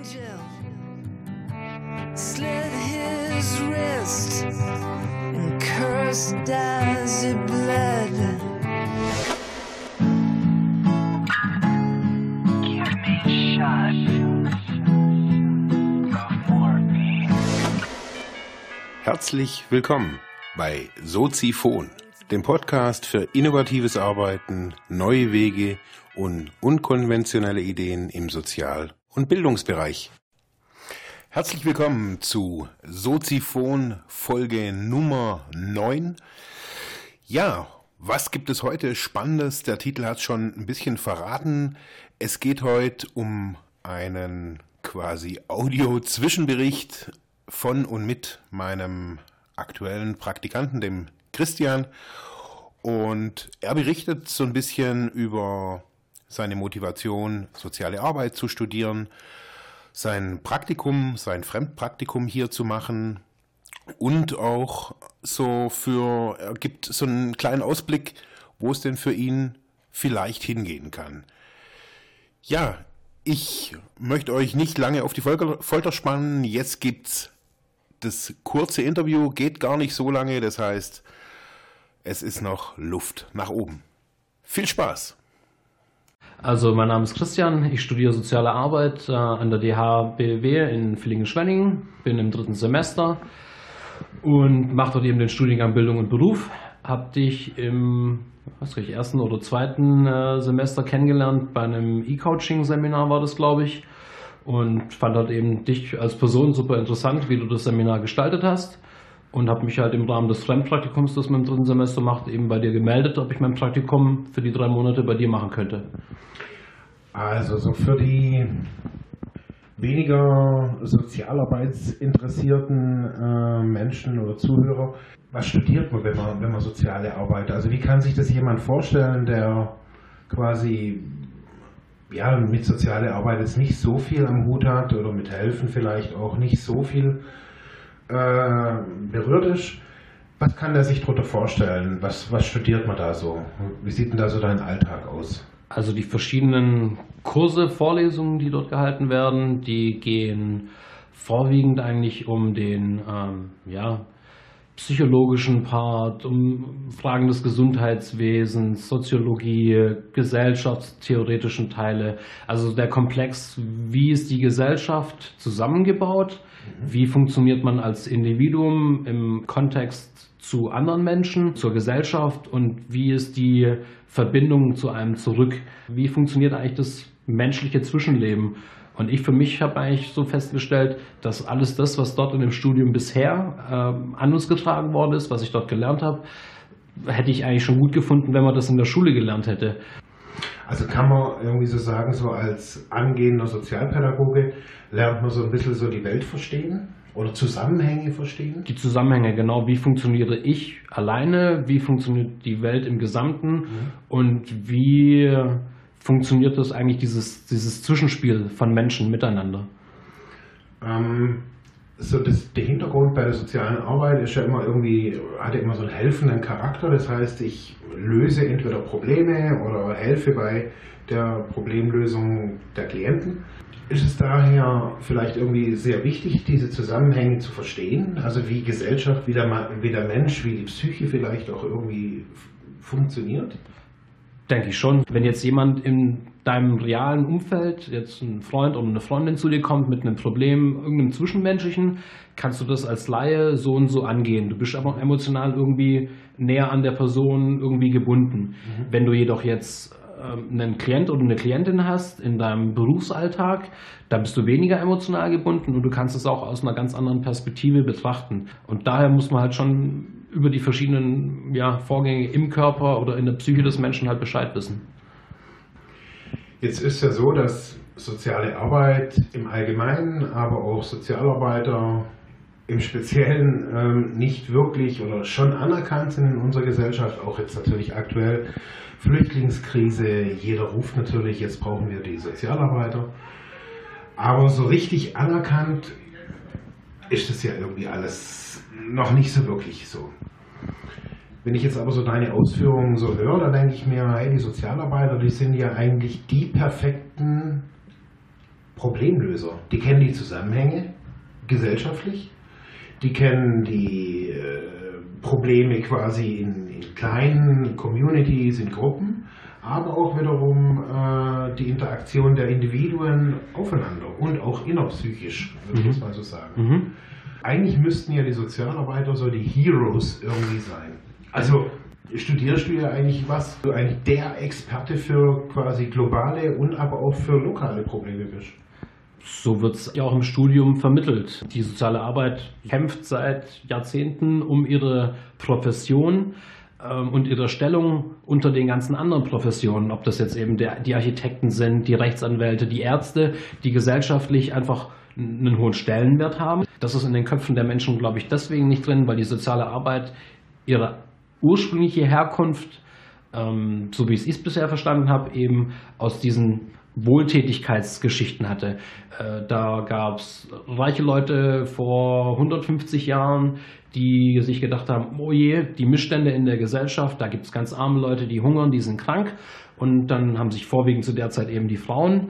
and Jill slit his wrist and cursed as he bled. Give me a shot for me. Herzlich willkommen bei SoziFon, dem Podcast für innovatives Arbeiten, neue Wege und unkonventionelle Ideen im Sozial- und Bildungsbereich. Herzlich willkommen zu SoziFon Folge Nummer 9. Ja, was gibt es heute Spannendes? Der Titel hat schon ein bisschen verraten. Es geht heute um einen quasi Audio-Zwischenbericht von und mit meinem aktuellen Praktikanten, dem Christian, und er berichtet so ein bisschen über seine Motivation, soziale Arbeit zu studieren, sein Praktikum, sein Fremdpraktikum hier zu machen und auch er gibt so einen kleinen Ausblick, wo es denn für ihn vielleicht hingehen kann. Ja, ich möchte euch nicht lange auf die Folter spannen. Jetzt gibt's das kurze Interview, geht gar nicht so lange, das heißt, es ist noch Luft nach oben. Viel Spaß! Also mein Name ist Christian, ich studiere Soziale Arbeit an der DHBW in Villingen-Schwenningen, bin im 3. Semester und mache dort eben den Studiengang Bildung und Beruf. Habe dich im 1. oder 2. Semester kennengelernt, bei einem E-Coaching-Seminar war das, glaube ich. Und fand halt eben dich als Person super interessant, wie du das Seminar gestaltet hast. Und habe mich halt im Rahmen des Fremdpraktikums, das man im 3. Semester macht, eben bei dir gemeldet, ob ich mein Praktikum für die 3 Monate bei dir machen könnte. Also so für die weniger sozialarbeitsinteressierten Menschen oder Zuhörer, was studiert man, wenn man soziale Arbeit? Also wie kann sich das jemand vorstellen, der quasi ja, mit sozialer Arbeit jetzt nicht so viel am Hut hat oder mit Helfen vielleicht auch nicht so viel berührt ist. Was kann der sich darunter vorstellen? Was studiert man da so? Wie sieht denn da so dein Alltag aus? Also die verschiedenen Kurse, Vorlesungen, die dort gehalten werden, die gehen vorwiegend eigentlich um den psychologischen Part, um Fragen des Gesundheitswesens, Soziologie, gesellschaftstheoretischen Teile. Also der Komplex, wie ist die Gesellschaft zusammengebaut? Wie funktioniert man als Individuum im Kontext zu anderen Menschen, zur Gesellschaft? Und wie ist die Verbindung zu einem zurück? Wie funktioniert eigentlich das menschliche Zwischenleben? Und ich für mich habe eigentlich so festgestellt, dass alles das, was dort in dem Studium bisher an uns getragen worden ist, was ich dort gelernt habe, hätte ich eigentlich schon gut gefunden, wenn man das in der Schule gelernt hätte. Also kann man irgendwie so sagen, so als angehender Sozialpädagoge lernt man so ein bisschen so die Welt verstehen oder Zusammenhänge verstehen? Die Zusammenhänge, genau. Wie funktioniere ich alleine? Wie funktioniert die Welt im Gesamten? Mhm. Und wie funktioniert das eigentlich, dieses Zwischenspiel von Menschen miteinander? Der Hintergrund bei der sozialen Arbeit ist ja immer hat ja immer so einen helfenden Charakter. Das heißt, ich löse entweder Probleme oder helfe bei der Problemlösung der Klienten. Ist es daher vielleicht irgendwie sehr wichtig, diese Zusammenhänge zu verstehen? Also wie Gesellschaft, wie der Mensch, wie die Psyche vielleicht auch irgendwie funktioniert? Denke ich schon. Wenn jetzt jemand in deinem realen Umfeld, jetzt ein Freund oder eine Freundin zu dir kommt mit einem Problem, irgendeinem Zwischenmenschlichen, kannst du das als Laie so und so angehen. Du bist aber emotional irgendwie näher an der Person irgendwie gebunden. Mhm. Wenn du jedoch jetzt einen Klient oder eine Klientin hast in deinem Berufsalltag, da bist du weniger emotional gebunden und du kannst es auch aus einer ganz anderen Perspektive betrachten. Und daher muss man halt schon über die verschiedenen Vorgänge im Körper oder in der Psyche des Menschen halt Bescheid wissen. Jetzt ist ja so, dass soziale Arbeit im Allgemeinen, aber auch Sozialarbeiter im Speziellen nicht wirklich oder schon anerkannt sind in unserer Gesellschaft, auch jetzt natürlich aktuell Flüchtlingskrise, jeder ruft natürlich, jetzt brauchen wir die Sozialarbeiter, aber so richtig anerkannt ist das ja irgendwie alles noch nicht so wirklich so. Wenn ich jetzt aber so deine Ausführungen so höre, dann denke ich mir, hey, die Sozialarbeiter, die sind ja eigentlich die perfekten Problemlöser. Die kennen die Zusammenhänge gesellschaftlich, die kennen die Probleme quasi in kleinen Communities, in Gruppen, aber auch wiederum die Interaktion der Individuen aufeinander und auch innerpsychisch, würde ich jetzt mal so sagen. Mhm. Eigentlich müssten ja die Sozialarbeiter so die Heroes irgendwie sein. Also studierst du ja eigentlich was, du eigentlich der Experte für quasi globale und aber auch für lokale Probleme bist. So wird es ja auch im Studium vermittelt. Die soziale Arbeit kämpft seit Jahrzehnten um ihre Profession und ihre Stellung unter den ganzen anderen Professionen, ob das jetzt eben die Architekten sind, die Rechtsanwälte, die Ärzte, die gesellschaftlich einfach einen hohen Stellenwert haben. Das ist in den Köpfen der Menschen, glaube ich, deswegen nicht drin, weil die soziale Arbeit ihre ursprüngliche Herkunft, so wie ich es bisher verstanden habe, eben aus diesen Wohltätigkeitsgeschichten hatte. Da gab es reiche Leute vor 150 Jahren, die sich gedacht haben, oh je, die Missstände in der Gesellschaft, da gibt es ganz arme Leute, die hungern, die sind krank. Und dann haben sich vorwiegend zu der Zeit eben die Frauen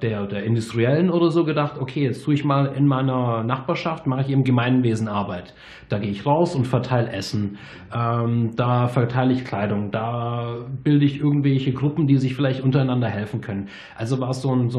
der Industriellen oder so gedacht, okay, jetzt tue ich mal in meiner Nachbarschaft, mache ich eben Gemeinwesenarbeit. Da gehe ich raus und verteile Essen, da verteile ich Kleidung, da bilde ich irgendwelche Gruppen, die sich vielleicht untereinander helfen können. Also war es so ein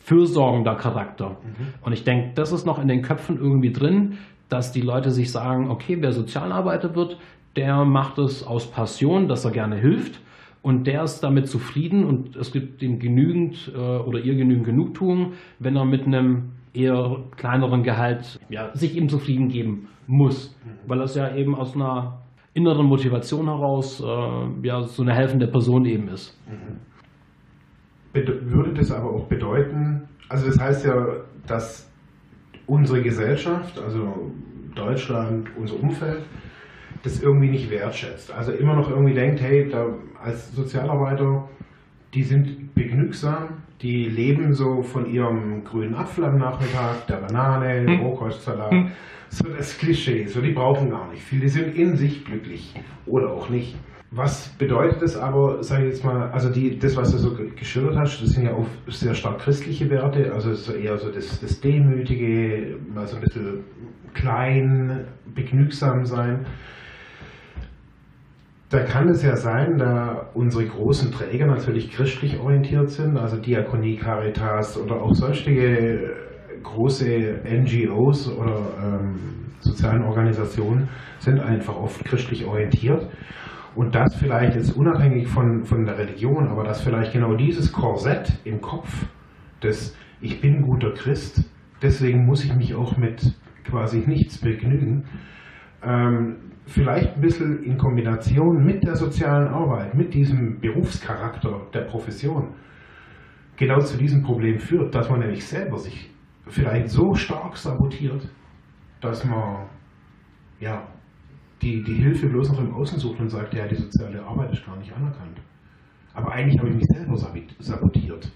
fürsorgender Charakter. Mhm. Und ich denke, das ist noch in den Köpfen irgendwie drin, dass die Leute sich sagen, okay, wer Sozialarbeiter wird, der macht es aus Passion, dass er gerne hilft. Und der ist damit zufrieden und es gibt ihm genügend oder ihr genügend Genugtuung, wenn er mit einem eher kleineren Gehalt sich eben zufrieden geben muss. Weil das ja eben aus einer inneren Motivation heraus so eine helfende Person eben ist. Würde das aber auch bedeuten, also das heißt ja, dass unsere Gesellschaft, also Deutschland, unser Umfeld, das irgendwie nicht wertschätzt. Also immer noch irgendwie denkt, hey, da als Sozialarbeiter, die sind begnügsam, die leben so von ihrem grünen Apfel am Nachmittag, der Banane, Rohkostsalat, so das Klischee, so die brauchen gar nicht viel, die sind in sich glücklich oder auch nicht. Was bedeutet das aber, sage ich jetzt mal, also das, was du so geschildert hast, das sind ja auch sehr stark christliche Werte, also es ist eher so das Demütige, mal so ein bisschen klein, begnügsam sein. Da kann es ja sein, da unsere großen Träger natürlich christlich orientiert sind, also Diakonie, Caritas oder auch solche große NGOs oder sozialen Organisationen sind einfach oft christlich orientiert. Und das vielleicht jetzt unabhängig von der Religion, aber dass vielleicht genau dieses Korsett im Kopf, dass ich bin guter Christ, deswegen muss ich mich auch mit quasi nichts begnügen, vielleicht ein bisschen in Kombination mit der sozialen Arbeit, mit diesem Berufscharakter der Profession, genau zu diesem Problem führt, dass man nämlich selber sich vielleicht so stark sabotiert, dass man die Hilfe bloß noch im Außen sucht und sagt, ja, die soziale Arbeit ist gar nicht anerkannt. Aber eigentlich habe ich mich selber sabotiert.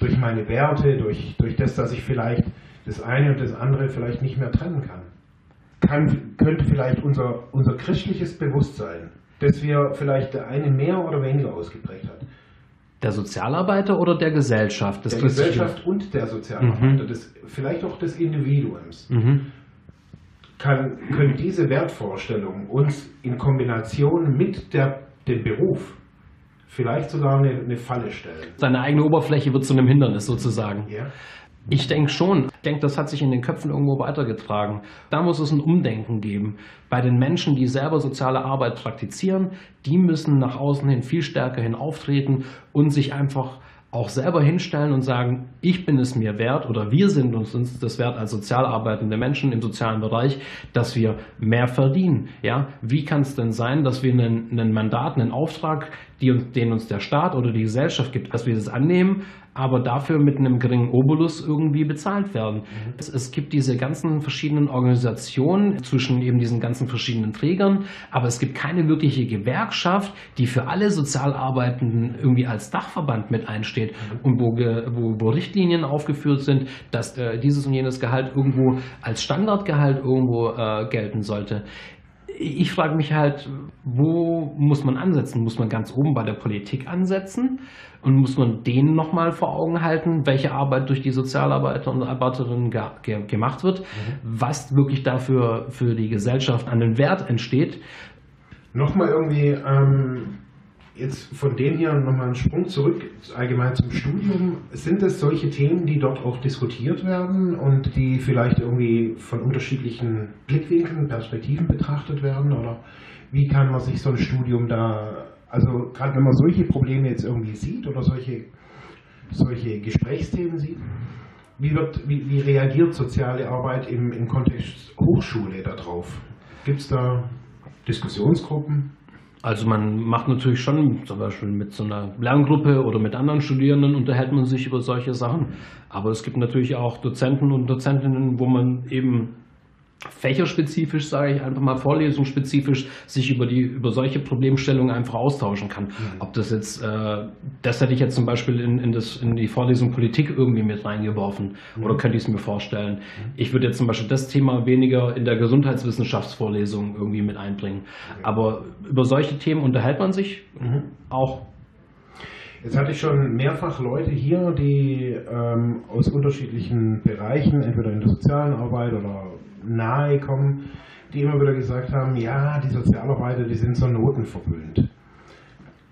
Durch meine Werte, durch das, dass ich vielleicht das eine und das andere vielleicht nicht mehr trennen kann. Könnte vielleicht unser christliches Bewusstsein, dass wir vielleicht der eine mehr oder weniger ausgeprägt hat. Der Sozialarbeiter oder der Gesellschaft? Der Gesellschaft und der Sozialarbeiter, vielleicht auch des Individuums. Mhm. Können diese Wertvorstellungen uns in Kombination mit dem Beruf vielleicht sogar eine Falle stellen? Seine eigene Oberfläche wird zu einem Hindernis sozusagen. Ja. Ich denke schon. Ich denke, das hat sich in den Köpfen irgendwo weitergetragen. Da muss es ein Umdenken geben. Bei den Menschen, die selber soziale Arbeit praktizieren, die müssen nach außen hin viel stärker hin auftreten und sich einfach auch selber hinstellen und sagen, ich bin es mir wert oder wir sind uns das wert als sozial arbeitende Menschen im sozialen Bereich, dass wir mehr verdienen. Ja? Wie kann es denn sein, dass wir einen Mandat, einen Auftrag, den uns der Staat oder die Gesellschaft gibt, dass wir das annehmen, aber dafür mit einem geringen Obolus irgendwie bezahlt werden? Mhm. Es gibt diese ganzen verschiedenen Organisationen zwischen eben diesen ganzen verschiedenen Trägern, aber es gibt keine wirkliche Gewerkschaft, die für alle Sozialarbeitenden irgendwie als Dachverband mit einsteht. Und wo Richtlinien aufgeführt sind, dass dieses und jenes Gehalt irgendwo als Standardgehalt irgendwo gelten sollte. Ich frage mich halt, wo muss man ansetzen? Muss man ganz oben bei der Politik ansetzen? Und muss man denen nochmal vor Augen halten, welche Arbeit durch die Sozialarbeiter und Arbeiterinnen gemacht wird, was wirklich dafür für die Gesellschaft an den Wert entsteht? Nochmal irgendwie jetzt von dem hier nochmal einen Sprung zurück allgemein zum Studium. Sind das solche Themen, die dort auch diskutiert werden und die vielleicht irgendwie von unterschiedlichen Blickwinkeln, Perspektiven betrachtet werden? Oder wie kann man sich so ein Studium da, also gerade wenn man solche Probleme jetzt irgendwie sieht oder solche Gesprächsthemen sieht, wie reagiert soziale Arbeit im Kontext Hochschule darauf? Gibt es da Diskussionsgruppen? Also man macht natürlich schon, zum Beispiel mit so einer Lerngruppe oder mit anderen Studierenden unterhält man sich über solche Sachen. Aber es gibt natürlich auch Dozenten und Dozentinnen, wo man eben fächerspezifisch, sage ich einfach mal, vorlesungsspezifisch sich über solche Problemstellungen einfach austauschen kann. Ob das jetzt, das hätte ich jetzt zum Beispiel in die Vorlesung Politik irgendwie mit reingeworfen oder könnte ich es mir vorstellen. Ich würde jetzt zum Beispiel das Thema weniger in der Gesundheitswissenschaftsvorlesung irgendwie mit einbringen. Aber über solche Themen unterhält man sich auch. Jetzt hatte ich schon mehrfach Leute hier, die aus unterschiedlichen Bereichen, entweder in der sozialen Arbeit oder nahe kommen, die immer wieder gesagt haben, ja, die Sozialarbeiter, die sind so notenverwöhnt.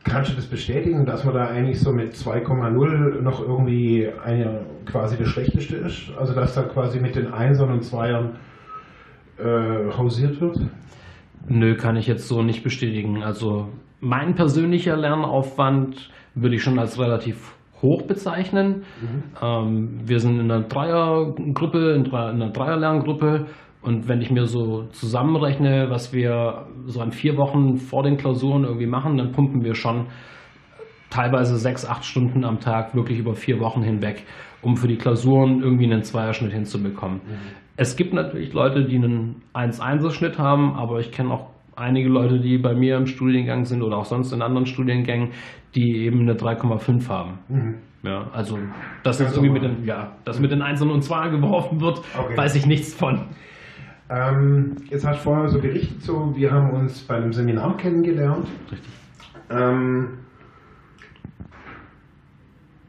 Kannst du das bestätigen, dass man da eigentlich so mit 2,0 noch irgendwie quasi der schlechteste ist? Also dass da quasi mit den Einsern und Zweiern hausiert wird? Nö, kann ich jetzt so nicht bestätigen. Also mein persönlicher Lernaufwand würde ich schon als relativ hoch bezeichnen. Wir sind in einer Dreiergruppe, in einer Dreierlerngruppe, und wenn ich mir so zusammenrechne, was wir so an 4 Wochen vor den Klausuren irgendwie machen, dann pumpen wir schon teilweise 6, 8 Stunden am Tag wirklich über 4 Wochen hinweg, um für die Klausuren irgendwie einen Zweierschnitt hinzubekommen. Es gibt natürlich Leute, die einen 1-1er-Schnitt haben, aber ich kenne auch einige Leute, die bei mir im Studiengang sind oder auch sonst in anderen Studiengängen, die eben eine 3,5 haben. Ja, also, dass das irgendwie mit den Einsen und Zweiern geworfen wird, weiß ich nichts von. Jetzt hast du vorher so berichtet, so, wir haben uns bei einem Seminar kennengelernt. Richtig.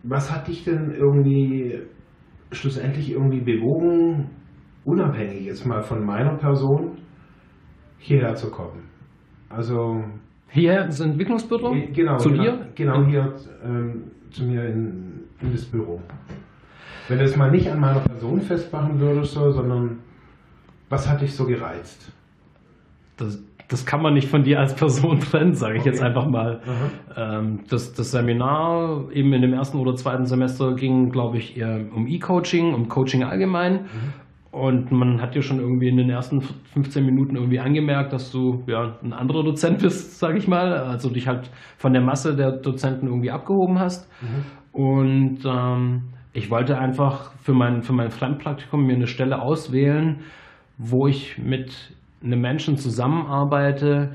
Was hat dich denn irgendwie schlussendlich bewogen, unabhängig jetzt mal von meiner Person, hierher zu kommen? Also hierher ins Entwicklungsbüro? Genau, zu dir? Genau, hier zu mir in das Büro. Wenn du es mal nicht an meiner Person festmachen würdest, so, sondern was hat dich so gereizt? Das kann man nicht von dir als Person trennen, sage ich jetzt einfach mal. Das Seminar eben in dem 1. oder 2. Semester ging, glaube ich, eher um E-Coaching, um Coaching allgemein. Und man hat dir schon irgendwie in den ersten 15 Minuten irgendwie angemerkt, dass du ja ein anderer Dozent bist, sage ich mal. Also dich halt von der Masse der Dozenten irgendwie abgehoben hast. Und ich wollte einfach für mein Fremdpraktikum mir eine Stelle auswählen, wo ich mit einem Menschen zusammenarbeite,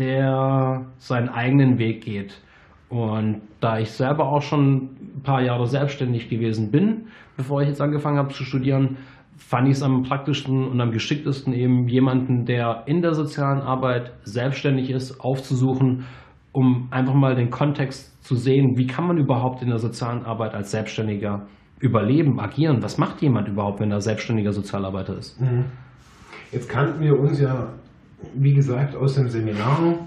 der seinen eigenen Weg geht. Und da ich selber auch schon ein paar Jahre selbstständig gewesen bin, bevor ich jetzt angefangen habe zu studieren, fand ich es am praktischsten und am geschicktesten, eben jemanden, der in der sozialen Arbeit selbstständig ist, aufzusuchen, um einfach mal den Kontext zu sehen, wie kann man überhaupt in der sozialen Arbeit als Selbstständiger überleben, agieren? Was macht jemand überhaupt, wenn er selbstständiger Sozialarbeiter ist? Jetzt kannten wir uns ja, wie gesagt, aus dem Seminar.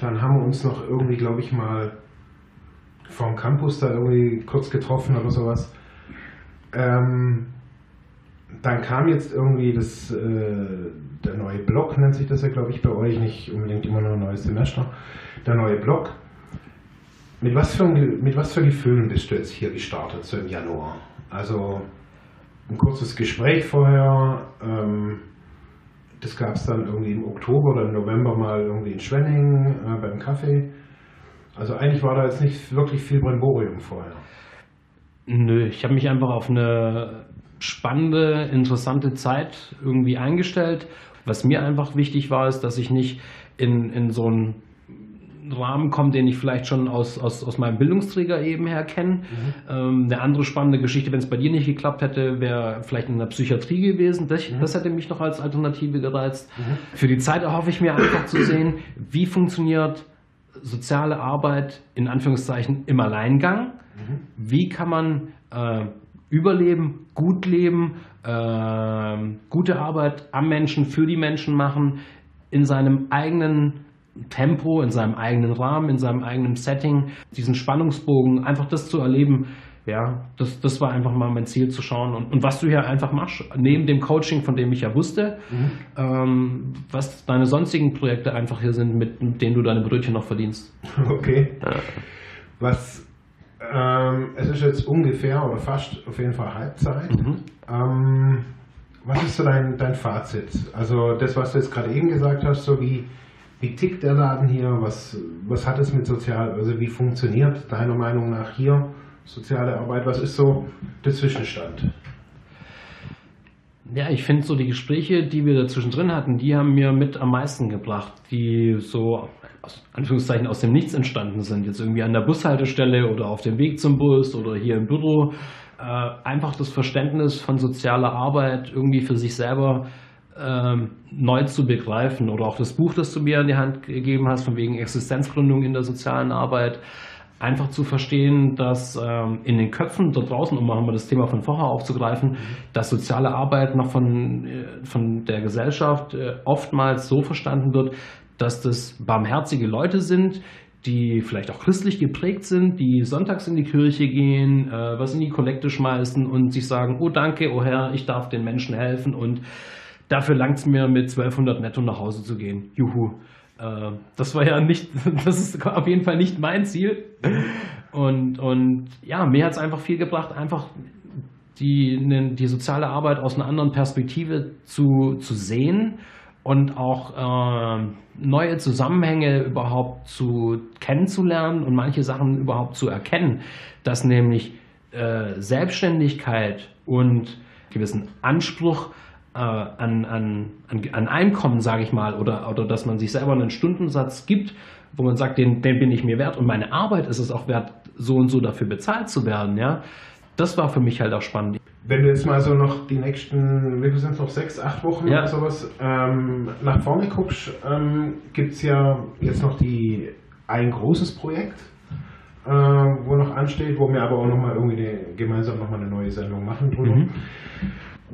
Dann haben wir uns noch irgendwie, glaube ich, mal vom Campus da irgendwie kurz getroffen oder sowas. Dann kam jetzt irgendwie der neue Blog, nennt sich das ja, glaube ich, bei euch, nicht unbedingt immer noch ein neues Semester, der neue Blog. Mit was für Gefühlen bist du jetzt hier gestartet, so im Januar? Also ein kurzes Gespräch vorher, das gab es dann irgendwie im Oktober oder im November mal irgendwie in Schwenningen beim Kaffee. Also eigentlich war da jetzt nicht wirklich viel Bremborium vorher. Nö, ich habe mich einfach auf eine spannende, interessante Zeit irgendwie eingestellt. Was mir einfach wichtig war, ist, dass ich nicht in so ein Rahmen kommen, den ich vielleicht schon aus meinem Bildungsträger eben her kenne. Eine andere spannende Geschichte, wenn es bei dir nicht geklappt hätte, wäre vielleicht in der Psychiatrie gewesen. Das hätte mich noch als Alternative gereizt. Für die Zeit erhoffe ich mir einfach zu sehen, wie funktioniert soziale Arbeit in Anführungszeichen im Alleingang. Wie kann man überleben, gut leben, gute Arbeit am Menschen, für die Menschen machen, in seinem eigenen Tempo, in seinem eigenen Rahmen, in seinem eigenen Setting, diesen Spannungsbogen, einfach das zu erleben, ja, das war einfach mal mein Ziel zu schauen. Und was du hier einfach machst, neben dem Coaching, von dem ich ja wusste, was deine sonstigen Projekte einfach hier sind, mit denen du deine Brötchen noch verdienst. Okay. Ja. Es ist jetzt ungefähr oder fast auf jeden Fall Halbzeit. Was ist so dein Fazit? Also das, was du jetzt gerade eben gesagt hast, so wie tickt der Laden hier? Was hat es mit Sozial? Also wie funktioniert deiner Meinung nach hier soziale Arbeit? Was ist so der Zwischenstand? Ja, ich finde so die Gespräche, die wir dazwischen drin hatten, die haben mir mit am meisten gebracht, die so aus Anführungszeichen aus dem Nichts entstanden sind, jetzt irgendwie an der Bushaltestelle oder auf dem Weg zum Bus oder hier im Büro. Einfach das Verständnis von sozialer Arbeit irgendwie für sich selber neu zu begreifen, oder auch das Buch, das du mir in die Hand gegeben hast, von wegen Existenzgründung in der sozialen Arbeit, einfach zu verstehen, dass in den Köpfen da draußen, um mal das Thema von vorher aufzugreifen, dass soziale Arbeit noch von der Gesellschaft oftmals so verstanden wird, dass das barmherzige Leute sind, die vielleicht auch christlich geprägt sind, die sonntags in die Kirche gehen, was in die Kollekte schmeißen und sich sagen, oh danke, oh Herr, ich darf den Menschen helfen und dafür langt es mir, mit 1200 netto nach Hause zu gehen. Juhu. Das war ja nicht, das ist auf jeden Fall nicht mein Ziel. Und ja, mir hat es einfach viel gebracht, einfach die soziale Arbeit aus einer anderen Perspektive zu sehen und auch neue Zusammenhänge überhaupt kennenzulernen und manche Sachen überhaupt zu erkennen, dass nämlich Selbstständigkeit und gewissen Anspruch an Einkommen, sage ich mal, oder dass man sich selber einen Stundensatz gibt, wo man sagt, den bin ich mir wert und meine Arbeit ist es auch wert, so und so dafür bezahlt zu werden, ja. Das war für mich halt auch spannend. Wenn du jetzt mal so noch die nächsten, wir sind noch 6, 8 Wochen oder sowas, nach vorne guckst, gibt es ja jetzt noch ein großes Projekt, wo noch ansteht, wo wir aber auch nochmal irgendwie gemeinsam nochmal eine neue Sendung machen drüber.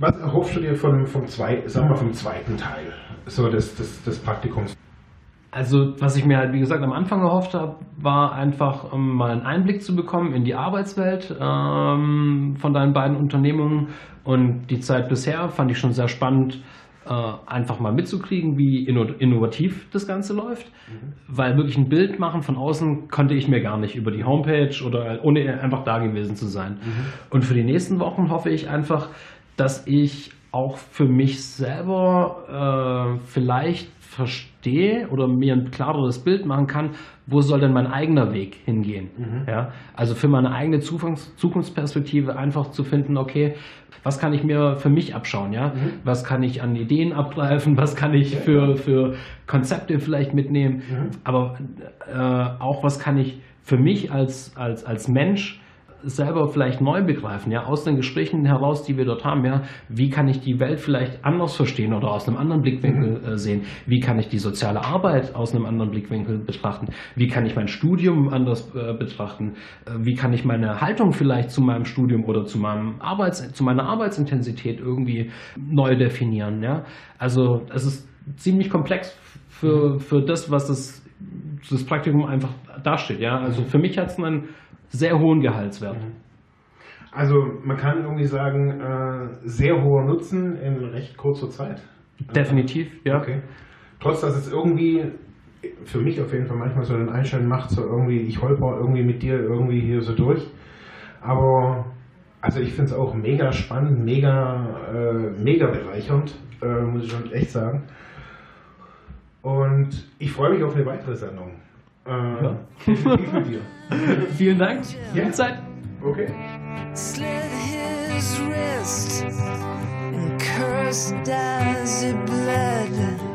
Was erhoffst du dir vom zweiten Teil so des Praktikums? Also was ich mir halt, wie gesagt, am Anfang erhofft habe, war einfach mal einen Einblick zu bekommen in die Arbeitswelt von deinen beiden Unternehmungen. Und die Zeit bisher fand ich schon sehr spannend, einfach mal mitzukriegen, wie innovativ das Ganze läuft. Weil wirklich ein Bild machen von außen konnte ich mir gar nicht über die Homepage oder ohne einfach da gewesen zu sein. Und für die nächsten Wochen hoffe ich einfach, dass ich auch für mich selber vielleicht verstehe oder mir ein klareres Bild machen kann, wo soll denn mein eigener Weg hingehen. Ja? Also für meine eigene Zukunftsperspektive einfach zu finden, okay, was kann ich mir für mich abschauen? Ja? Was kann ich an Ideen abgreifen? Was kann ich für Konzepte vielleicht mitnehmen? Aber auch was kann ich für mich als Mensch selber vielleicht neu begreifen, ja, aus den Gesprächen heraus, die wir dort haben, ja, wie kann ich die Welt vielleicht anders verstehen oder aus einem anderen Blickwinkel sehen, wie kann ich die soziale Arbeit aus einem anderen Blickwinkel betrachten, wie kann ich mein Studium anders betrachten, wie kann ich meine Haltung vielleicht zu meinem Studium oder zu meiner Arbeitsintensität irgendwie neu definieren, ja, also es ist ziemlich komplex für das, was das Praktikum einfach dasteht, ja, also für mich hat es einen sehr hohen Gehaltswert. Also man kann irgendwie sagen, sehr hoher Nutzen in recht kurzer Zeit. Definitiv, ja. Okay. Trotz, dass es irgendwie für mich auf jeden Fall manchmal so einen Einschein macht, so irgendwie, ich holper irgendwie mit dir irgendwie hier so durch. Aber also ich finde es auch mega spannend, mega bereichernd, muss ich schon echt sagen. Und ich freue mich auf eine weitere Sendung. Für dir. Vielen Dank. Gute Zeit. Okay. Slit his wrist and cursed as it bled.